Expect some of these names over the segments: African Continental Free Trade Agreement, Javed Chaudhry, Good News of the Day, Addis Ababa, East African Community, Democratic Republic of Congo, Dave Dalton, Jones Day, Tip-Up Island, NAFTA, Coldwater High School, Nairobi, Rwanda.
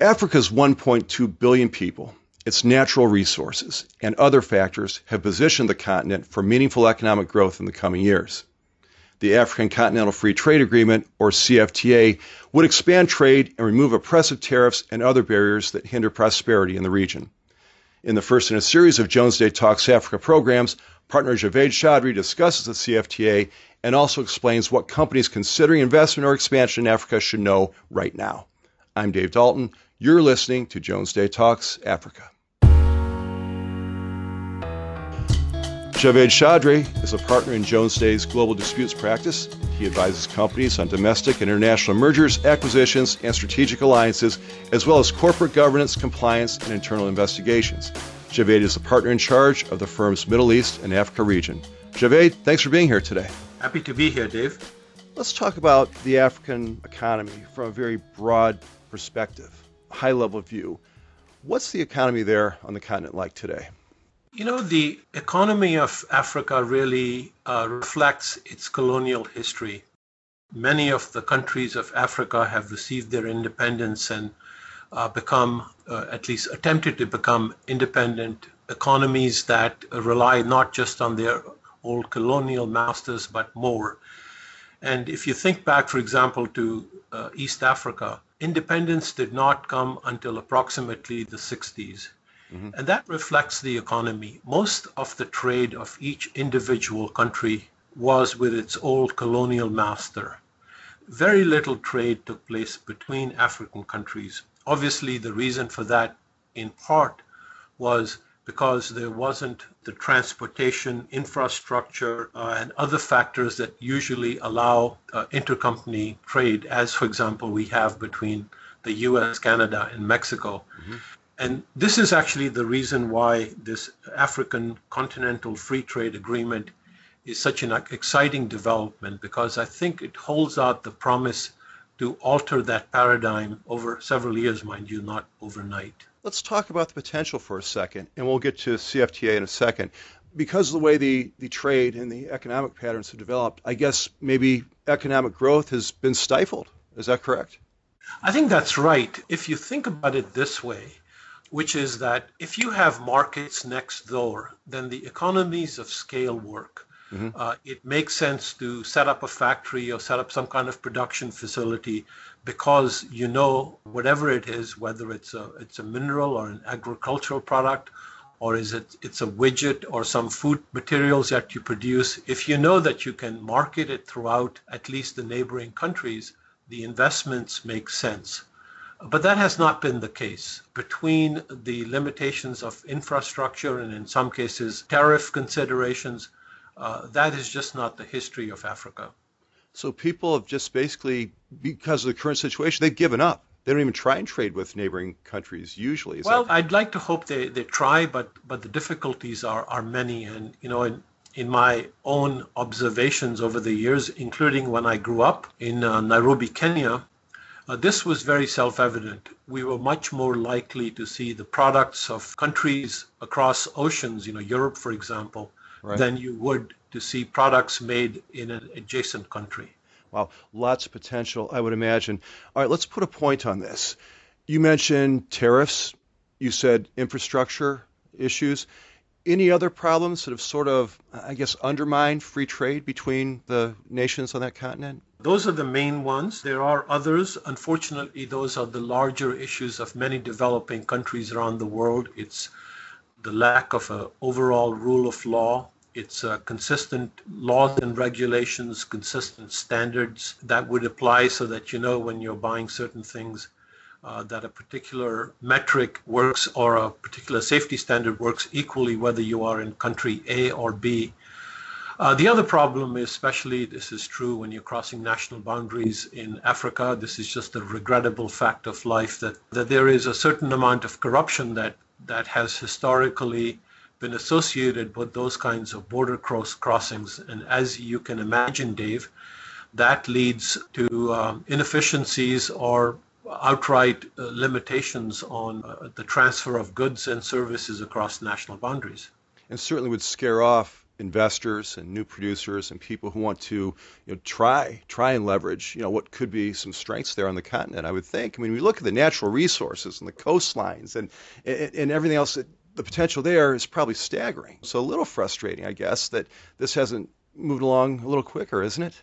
Africa's 1.2 billion people, its natural resources, and other factors have positioned the continent for meaningful economic growth in the coming years. The African Continental Free Trade Agreement, or CFTA, would expand trade and remove oppressive tariffs and other barriers that hinder prosperity in the region. In the first in a series of Jones Day Talks Africa programs, partner Javed Chaudhry discusses the CFTA and also explains what companies considering investment or expansion in Africa should know right now. I'm Dave Dalton. You're listening to Jones Day Talks Africa. Javed Chaudhry is a partner in Jones Day's global disputes practice. He advises companies on domestic and international mergers, acquisitions, and strategic alliances, as well as corporate governance, compliance, and internal investigations. Javed is the partner in charge of the firm's Middle East and Africa region. Javed, thanks for being here today. Happy to be here, Dave. Let's talk about the African economy from a very broad perspective, high level view. What's the economy there on the continent like today? You know, the economy of Africa really reflects its colonial history. Many of the countries of Africa have received their independence and attempted to become independent economies that rely not just on their old colonial masters, but more. And if you think back, for example, to East Africa, independence did not come until approximately the 60s. Mm-hmm. And that reflects the economy. Most of the trade of each individual country was with its old colonial master. Very little trade took place between African countries. Obviously, the reason for that, in part, was because there wasn't the transportation, infrastructure, and other factors that usually allow intercompany trade, as, for example, we have between the U.S., Canada, and Mexico. Mm-hmm. And this is actually the reason why this African Continental Free Trade Agreement is such an exciting development, because I think it holds out the promise to alter that paradigm over several years, mind you, not overnight. Let's talk about the potential for a second, and we'll get to CFTA in a second. Because of the way the trade and the economic patterns have developed, I guess maybe economic growth has been stifled. Is that correct? I think that's right. If you think about it this way, which is that if you have markets next door, then the economies of scale work. Mm-hmm. It makes sense to set up a factory or set up some kind of production facility because, you know, whatever it is, whether it's a mineral or an agricultural product, or it's a widget or some food materials that you produce, if you know that you can market it throughout at least the neighboring countries, the investments make sense. But that has not been the case. Between the limitations of infrastructure and in some cases tariff considerations, that is just not the history of Africa. So people have just basically, because of the current situation, they've given up. They don't even try and trade with neighboring countries usually. Well, I'd like to hope they try, but the difficulties are many. And, you know, in my own observations over the years, including when I grew up in Nairobi, Kenya, this was very self-evident. We were much more likely to see the products of countries across oceans, you know, Europe, for example, right, than you would to see products made in an adjacent country. Wow, lots of potential, I would imagine. All right, let's put a point on this. You mentioned tariffs. You said infrastructure issues. Any other problems that have sort of, I guess, undermined free trade between the nations on that continent? Those are the main ones. There are others. Unfortunately, those are the larger issues of many developing countries around the world. It's the lack of an overall rule of law. It's consistent laws and regulations, consistent standards that would apply so that you know when you're buying certain things that a particular metric works or a particular safety standard works equally whether you are in country A or B. The other problem, especially this is true when you're crossing national boundaries in Africa, this is just a regrettable fact of life that there is a certain amount of corruption that has historically been associated with those kinds of border crossings. And as you can imagine, Dave, that leads to inefficiencies or outright limitations on the transfer of goods and services across national boundaries. And certainly would scare off investors and new producers and people who want to try and leverage what could be some strengths there on the continent, I would think. I mean, we look at the natural resources and the coastlines and everything else, the potential there is probably staggering. So a little frustrating, I guess, that this hasn't moved along a little quicker, isn't it?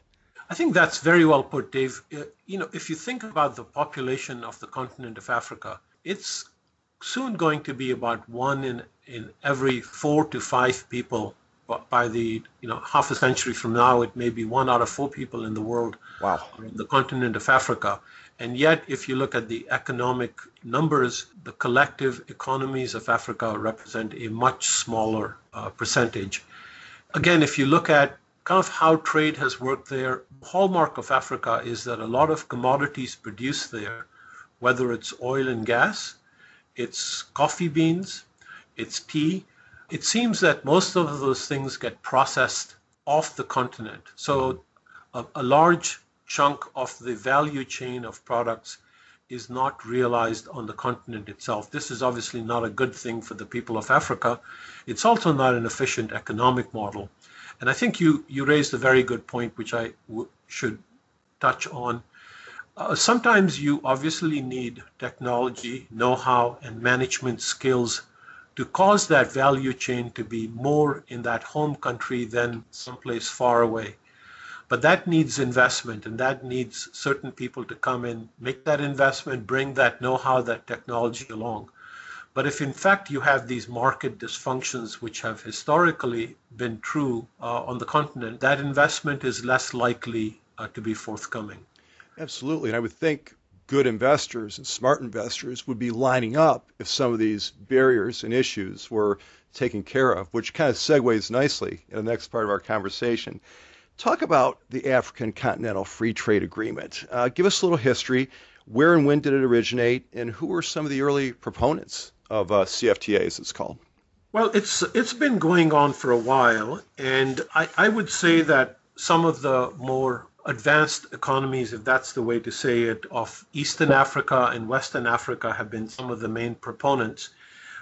I think that's very well put, Dave. If you think about the population of the continent of Africa, it's soon going to be about one in every 4 to 5 people. But by the half a century from now, it may be 1 out of 4 people in the world. Wow. On the continent of Africa. And yet, if you look at the economic numbers, the collective economies of Africa represent a much smaller percentage. Again, if you look at kind of how trade has worked there, the hallmark of Africa is that a lot of commodities produced there, whether it's oil and gas, it's coffee beans, it's tea. It seems that most of those things get processed off the continent. So a large chunk of the value chain of products is not realized on the continent itself. This is obviously not a good thing for the people of Africa. It's also not an efficient economic model. And I think you raised a very good point, which I should touch on. Sometimes you obviously need technology, know-how, and management skills to cause that value chain to be more in that home country than someplace far away. But that needs investment, and that needs certain people to come in, make that investment, bring that know-how, that technology along. But if in fact you have these market dysfunctions, which have historically been true on the continent, that investment is less likely to be forthcoming. Absolutely, and I would think good investors and smart investors would be lining up if some of these barriers and issues were taken care of, which kind of segues nicely in the next part of our conversation. Talk about the African Continental Free Trade Agreement. Give us a little history. Where and when did it originate, and who were some of the early proponents of CFTA, as it's called? Well, it's been going on for a while, and I would say that some of the more advanced economies, if that's the way to say it, of Eastern Africa and Western Africa have been some of the main proponents.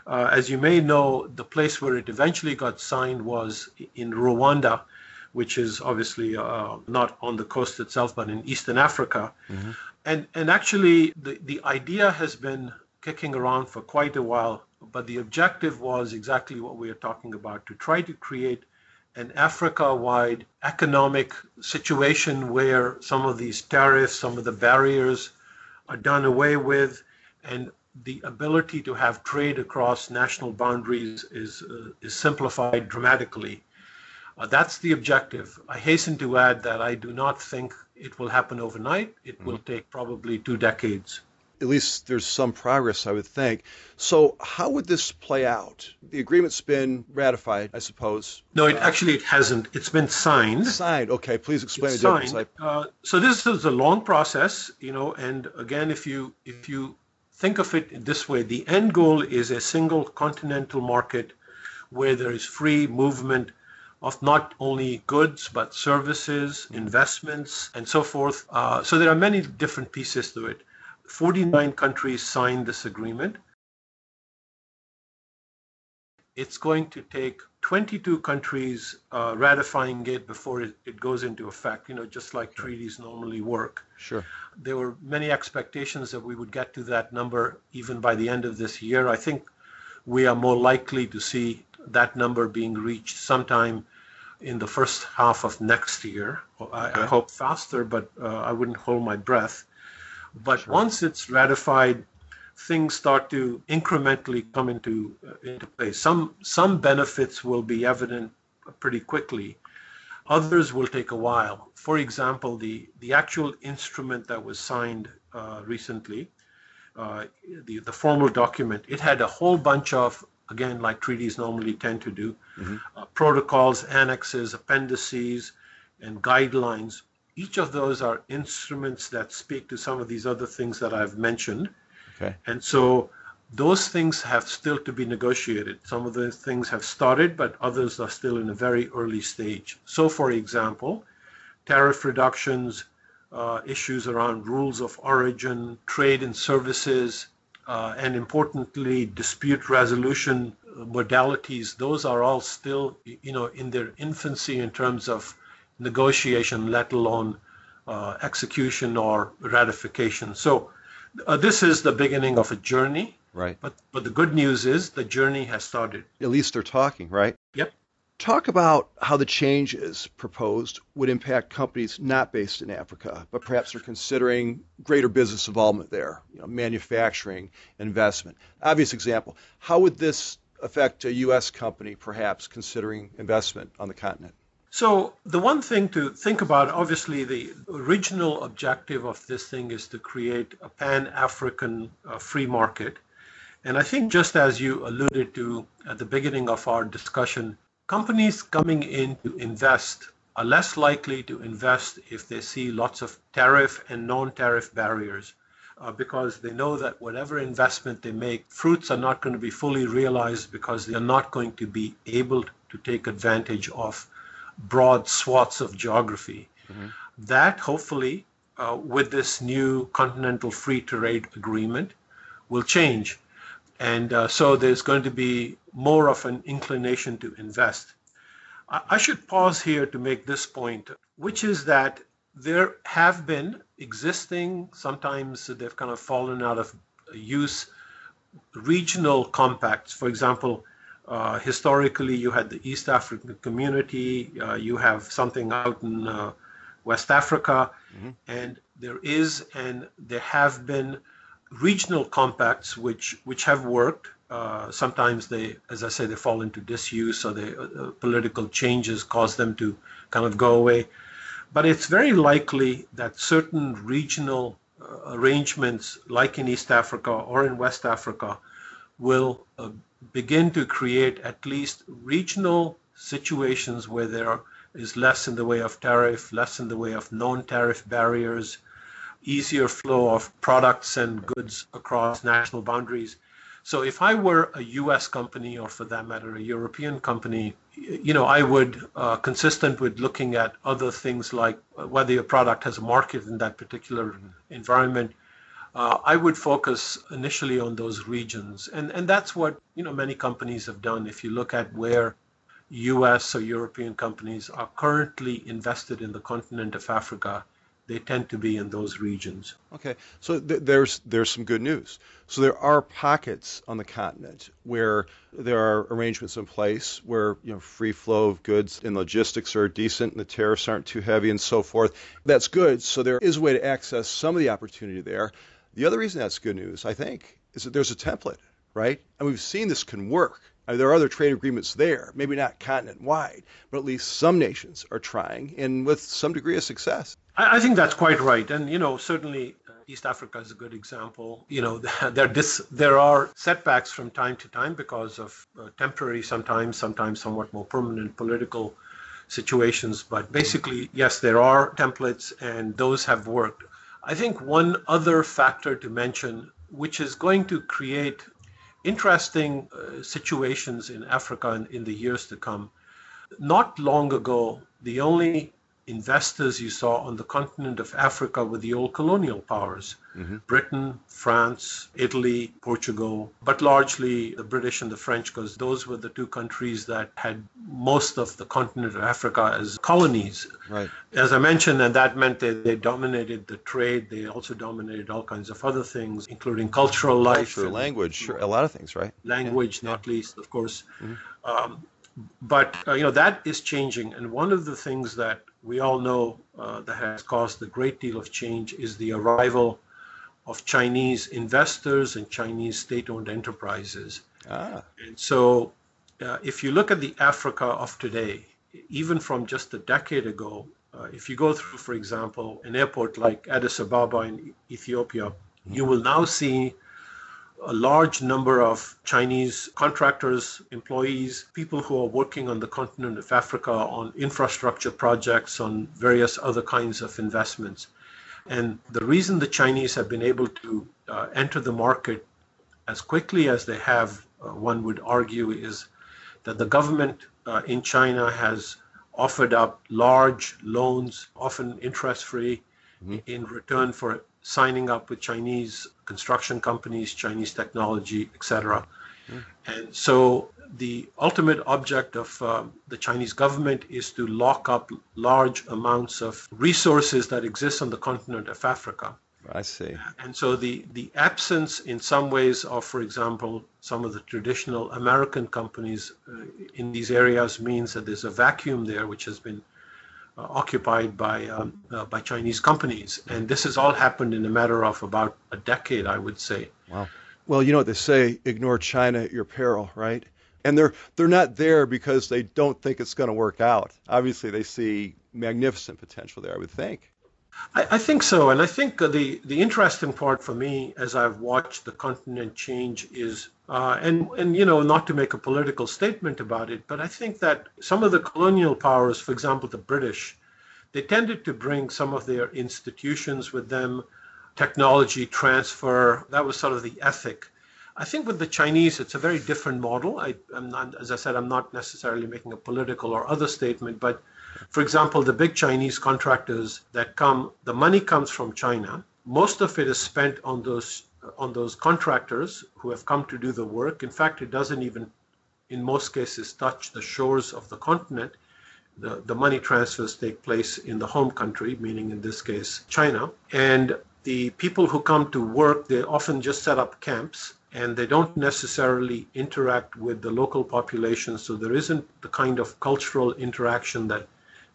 As you may know, the place where it eventually got signed was in Rwanda, which is obviously not on the coast itself, but in Eastern Africa. Mm-hmm. And actually, the idea has been kicking around for quite a while, but the objective was exactly what we are talking about, to try to create an Africa-wide economic situation where some of these tariffs, some of the barriers are done away with, and the ability to have trade across national boundaries is simplified dramatically. That's the objective. I hasten to add that I do not think it will happen overnight. It will take probably 2 decades. At least there's some progress, I would think. So how would this play out? The agreement's been ratified, I suppose. No, it hasn't. It's been signed. Signed. Okay, please explain the difference. So this is a long process, and again, if you think of it this way, the end goal is a single continental market where there is free movement of not only goods, but services, investments, and so forth. So there are many different pieces to it. 49 countries signed this agreement. It's going to take 22 countries ratifying it before it goes into effect, just like treaties normally work. Sure. There were many expectations that we would get to that number even by the end of this year. I think we are more likely to see that number being reached sometime in the first half of next year. I hope faster, but I wouldn't hold my breath. But sure. Once it's ratified, things start to incrementally come into place. Some benefits will be evident pretty quickly. Others will take a while. For example, the actual instrument that was signed recently, the formal document, it had a whole bunch of, again, like treaties normally tend to do, protocols, annexes, appendices, and guidelines. Each of those are instruments that speak to some of these other things that I've mentioned. Okay. And so those things have still to be negotiated. Some of the things have started, but others are still in a very early stage. So, for example, tariff reductions, issues around rules of origin, trade and services, and importantly, dispute resolution modalities, those are all still, you know, in their infancy in terms of negotiation, let alone execution or ratification. So this is the beginning of a journey. Right. But the good news is the journey has started. At least they're talking, right? Yep. Talk about how the changes proposed would impact companies not based in Africa, but perhaps they're considering greater business involvement there, you know, manufacturing, investment. Obvious example, how would this affect a U.S. company perhaps considering investment on the continent? So the one thing to think about, obviously the original objective of this thing is to create a pan-African free market. And I think just as you alluded to at the beginning of our discussion, companies coming in to invest are less likely to invest if they see lots of tariff and non-tariff barriers because they know that whatever investment they make, fruits are not going to be fully realized because they are not going to be able to take advantage of broad swaths of geography. Mm-hmm. That hopefully with this new Continental Free Trade Agreement will change. And so there's going to be more of an inclination to invest. I should pause here to make this point, which is that there have been existing, sometimes they've kind of fallen out of use, regional compacts. For example, historically, you had the East African Community, you have something out in West Africa, mm-hmm. and there is and there have been regional compacts which have worked. Sometimes they, as I say, they fall into disuse or the political changes cause them to kind of go away. But it's very likely that certain regional arrangements, like in East Africa or in West Africa, will begin to create at least regional situations where there is less in the way of tariff, less in the way of non-tariff barriers, easier flow of products and goods across national boundaries. So if I were a U.S. company, or for that matter, a European company, you know, I would, consistent with looking at other things like whether your product has a market in that particular environment, I would focus initially on those regions. And that's what, you know, many companies have done. If you look at where U.S. or European companies are currently invested in the continent of Africa, they tend to be in those regions. Okay, so there's some good news. So there are pockets on the continent where there are arrangements in place where, you know, free flow of goods and logistics are decent and the tariffs aren't too heavy and so forth. That's good. So there is a way to access some of the opportunity there. The other reason that's good news, I think, is that there's a template, right? And we've seen this can work. I mean, there are other trade agreements there, maybe not continent-wide, but at least some nations are trying, and with some degree of success. I think that's quite right. And, you know, certainly East Africa is a good example. You know, there are setbacks from time to time because of temporary, sometimes somewhat more permanent political situations. But basically, yes, there are templates, and those have worked. I think one other factor to mention, which is going to create interesting situations in Africa in the years to come. Not long ago, the only investors you saw on the continent of Africa were the old colonial powers, mm-hmm. Britain, France, Italy, Portugal, but largely the British and the French, because those were the two countries that had most of the continent of Africa as colonies. Right. As I mentioned, and that meant that they dominated the trade. They also dominated all kinds of other things, including cultural life. Culture, language, sure, a lot of things, right? Language, yeah. Not least, of course. Mm-hmm. But you know, that is changing. And one of the things that we all know that has caused a great deal of change is the arrival of Chinese investors and Chinese state-owned enterprises. And so if you look at the Africa of today, even from just a decade ago, if you go through, for example, an airport like Addis Ababa in Ethiopia, mm-hmm. you will now see a large number of Chinese contractors, employees, people who are working on the continent of Africa on infrastructure projects, on various other kinds of investments. And the reason the Chinese have been able to enter the market as quickly as they have, one would argue, is that the government in China has offered up large loans, often interest-free, mm-hmm. in return for signing up with Chinese construction companies, Chinese technology, etc. And so the ultimate object of the Chinese government is to lock up large amounts of resources that exist on the continent of Africa. I see. And so the absence in some ways of, for example, some of the traditional American companies in these areas means that there's a vacuum there which has been occupied by Chinese companies. And this has all happened in a matter of about a decade, I would say. Wow. Well, you know what they say, ignore China at your peril, right? And they're not there because they don't think it's going to work out. Obviously, they see magnificent potential there, I would think. I think so. And I think the interesting part for me as I've watched the continent change is, and you know, not to make a political statement about it, but I think that some of the colonial powers, for example, the British, they tended to bring some of their institutions with them, technology transfer, that was sort of the ethic. I think with the Chinese, it's a very different model. I'm not necessarily making a political or other statement, but for example, the big Chinese contractors that come, the money comes from China. Most of it is spent on those contractors who have come to do the work. In fact, it doesn't even, in most cases, touch the shores of the continent. The money transfers take place in the home country, meaning in this case, China. And the people who come to work, they often just set up camps, and they don't necessarily interact with the local population, so there isn't the kind of cultural interaction that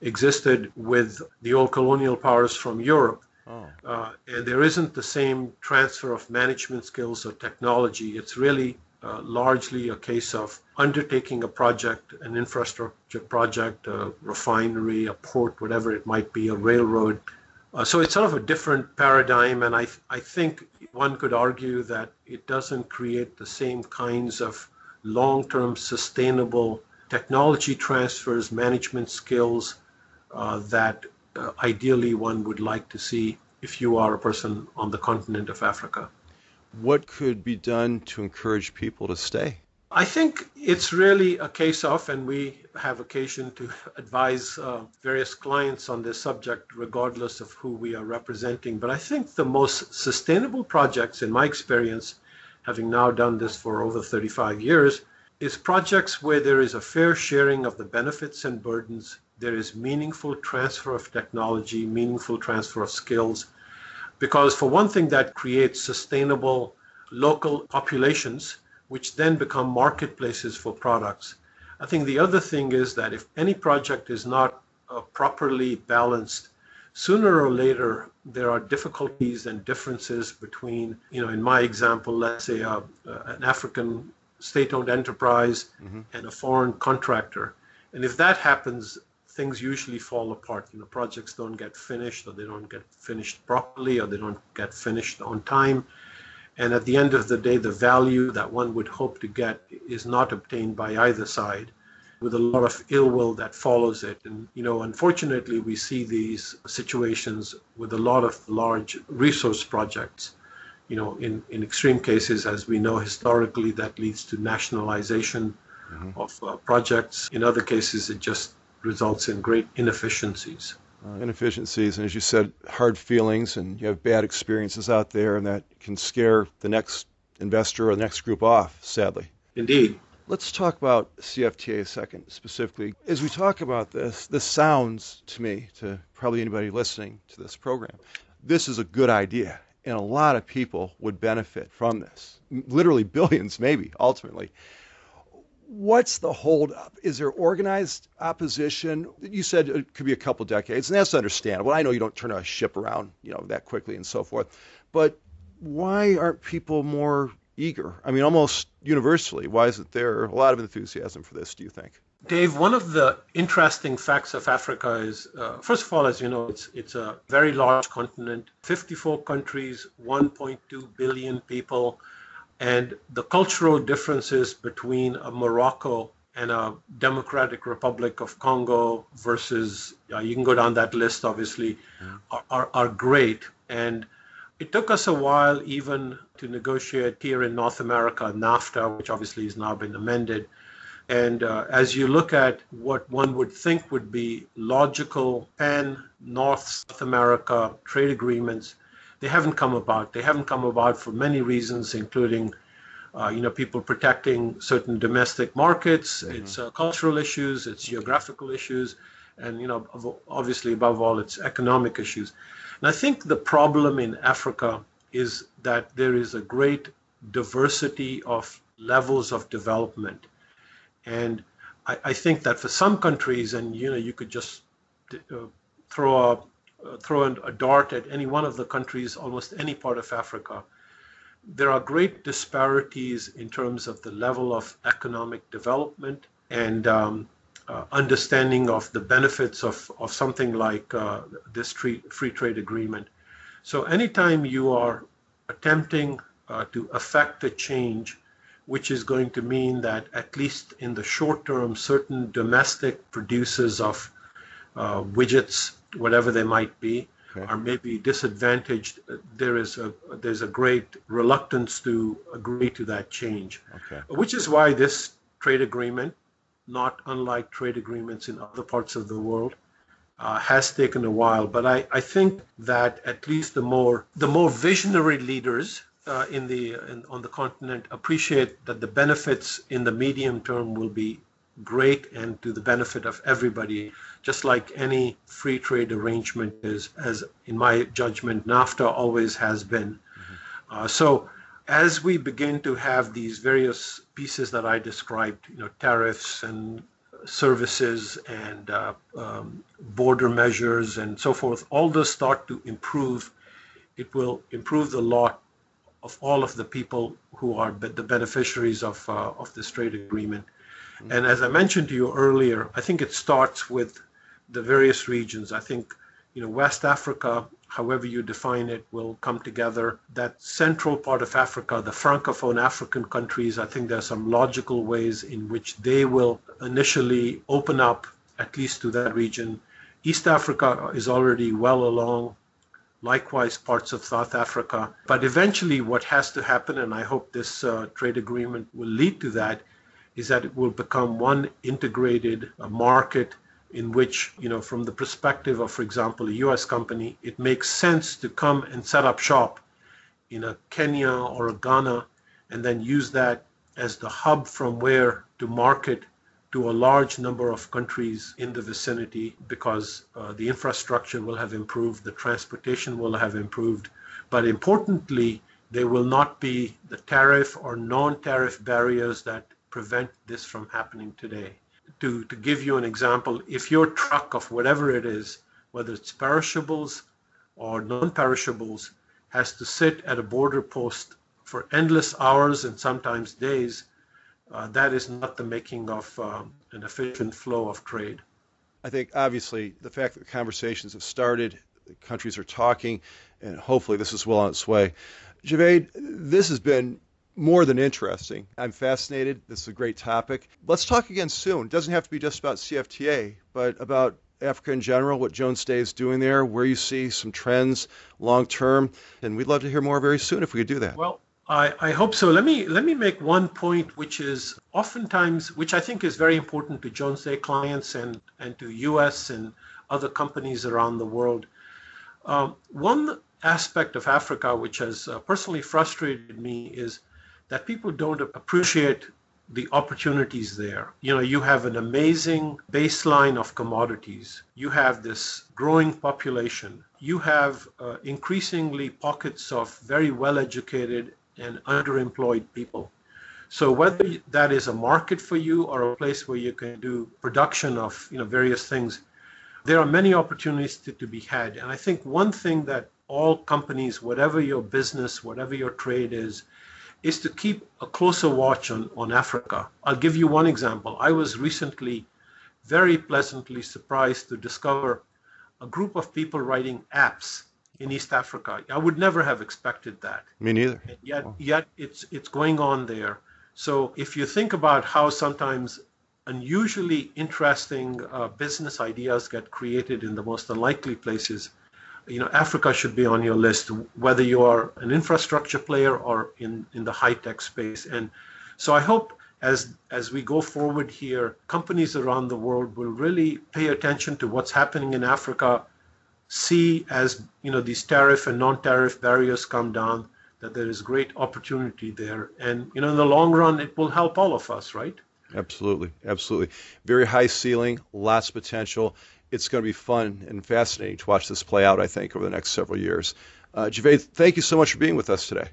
existed with the old colonial powers from Europe. Oh. And there isn't the same transfer of management skills or technology. It's really largely a case of undertaking a project, an infrastructure project, a refinery, a port, whatever it might be, a railroad. So it's sort of a different paradigm, and I think one could argue that it doesn't create the same kinds of long-term sustainable technology transfers, management skills that ideally one would like to see if you are a person on the continent of Africa. What could be done to encourage people to stay? I think it's really a case of, and we have occasion to advise various clients on this subject, regardless of who we are representing. But I think the most sustainable projects, in my experience, having now done this for over 35 years, is projects where there is a fair sharing of the benefits and burdens. There is meaningful transfer of technology, meaningful transfer of skills, because for one thing, that creates sustainable local populations, which then become marketplaces for products. I think the other thing is that if any project is not properly balanced, sooner or later, there are difficulties and differences between, you know, in my example, let's say an African state-owned enterprise and a foreign contractor. And if that happens, things usually fall apart. You know, projects don't get finished, or they don't get finished properly, or they don't get finished on time. And at the end of the day, the value that one would hope to get is not obtained by either side, with a lot of ill will that follows it. And, you know, unfortunately, we see these situations with a lot of large resource projects. You know, in extreme cases, as we know historically, that leads to nationalization of projects. In other cases, it just results in great inefficiencies. Inefficiencies, and as you said, hard feelings, and you have bad experiences out there, and that can scare the next investor or the next group off, sadly. Indeed. Let's talk about CFTA a second, specifically. As we talk about this, this sounds to me, to probably anybody listening to this program, this is a good idea, and a lot of people would benefit from this. Literally billions, maybe, ultimately. What's the holdup? Is there organized opposition? You said it could be a couple decades, and that's understandable. I know you don't turn a ship around, you know, that quickly and so forth. But why aren't people more eager? I mean, almost universally, why isn't there a lot of enthusiasm for this, do you think? Dave, one of the interesting facts of Africa is, first of all, as you know, it's a very large continent, 54 countries, 1.2 billion people. And the cultural differences between a Morocco and a Democratic Republic of Congo versus, you can go down that list, obviously, are great. And it took us a while even to negotiate here in North America, NAFTA, which obviously has now been amended. And as you look at what one would think would be logical pan-North-South America trade agreements, they haven't come about. They haven't come about for many reasons, including people protecting certain domestic markets, it's cultural issues, it's geographical issues, and obviously above all, it's economic issues. And I think the problem in Africa is that there is a great diversity of levels of development, and I think that for some countries, and you could just throw a dart at any one of the countries, almost any part of Africa, there are great disparities in terms of the level of economic development and understanding of the benefits of something like this free trade agreement. So anytime you are attempting to affect a change, which is going to mean that at least in the short term, certain domestic producers of widgets, whatever they might be, are maybe disadvantaged, there's a great reluctance to agree to that change, which is why this trade agreement, not unlike trade agreements in other parts of the world, has taken a while. But I think that at least the more visionary leaders on the continent appreciate that the benefits in the medium term will be great and to the benefit of everybody, just like any free trade arrangement is, as in my judgment, NAFTA always has been. So as we begin to have these various pieces that I described, tariffs and services and border measures and so forth, all those start to improve, it will improve the lot of all of the people who are the beneficiaries of this trade agreement. And as I mentioned to you earlier, I think it starts with the various regions. I think, West Africa, however you define it, will come together. That central part of Africa, the Francophone African countries, I think there are some logical ways in which they will initially open up, at least to that region. East Africa is already well along, likewise parts of South Africa. But eventually what has to happen, and I hope this trade agreement will lead to that, is that it will become one integrated market in which, from the perspective of, for example, a U.S. company, it makes sense to come and set up shop in a Kenya or a Ghana and then use that as the hub from where to market to a large number of countries in the vicinity, because the infrastructure will have improved, the transportation will have improved, but importantly, there will not be the tariff or non-tariff barriers that prevent this from happening today. To give you an example, if your truck of whatever it is, whether it's perishables or non-perishables, has to sit at a border post for endless hours and sometimes days, that is not the making of an efficient flow of trade. I think obviously the fact that the conversations have started, the countries are talking, and hopefully this is well on its way. Javed, this has been more than interesting. I'm fascinated. This is a great topic. Let's talk again soon. It doesn't have to be just about CFTA, but about Africa in general, what Jones Day is doing there, where you see some trends long term. And we'd love to hear more very soon if we could do that. Well, I hope so. Let me make one point, which is oftentimes, which I think is very important to Jones Day clients and to U.S. and other companies around the world. One aspect of Africa which has personally frustrated me is that people don't appreciate the opportunities there. You have an amazing baseline of commodities. You have this growing population. You have increasingly pockets of very well-educated and underemployed people. So whether that is a market for you or a place where you can do production of various things, there are many opportunities to be had. And I think one thing that all companies, whatever your business, whatever your trade is to keep a closer watch on Africa. I'll give you one example. I was recently very pleasantly surprised to discover a group of people writing apps in East Africa. I would never have expected that. Me neither. And yet it's going on there. So if you think about how sometimes unusually interesting business ideas get created in the most unlikely places, Africa should be on your list, whether you are an infrastructure player or in the high-tech space. And so I hope as we go forward here, companies around the world will really pay attention to what's happening in Africa, see as these tariff and non-tariff barriers come down, that there is great opportunity there. And, you know, in the long run, it will help all of us, right? Absolutely. Absolutely. Very high ceiling, lots of potential. It's going to be fun and fascinating to watch this play out, I think, over the next several years. Javed, thank you so much for being with us today.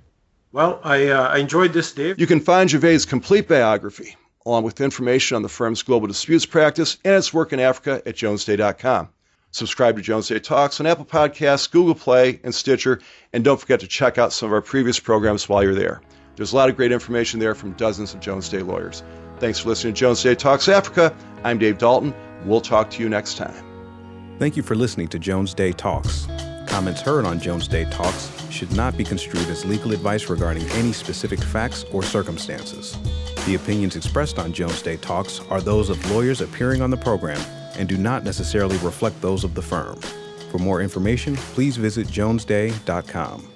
Well, I enjoyed this, Dave. You can find Javed's complete biography, along with information on the firm's global disputes practice and its work in Africa at jonesday.com. Subscribe to Jones Day Talks on Apple Podcasts, Google Play, and Stitcher. And don't forget to check out some of our previous programs while you're there. There's a lot of great information there from dozens of Jones Day lawyers. Thanks for listening to Jones Day Talks Africa. I'm Dave Dalton. We'll talk to you next time. Thank you for listening to Jones Day Talks. Comments heard on Jones Day Talks should not be construed as legal advice regarding any specific facts or circumstances. The opinions expressed on Jones Day Talks are those of lawyers appearing on the program and do not necessarily reflect those of the firm. For more information, please visit jonesday.com.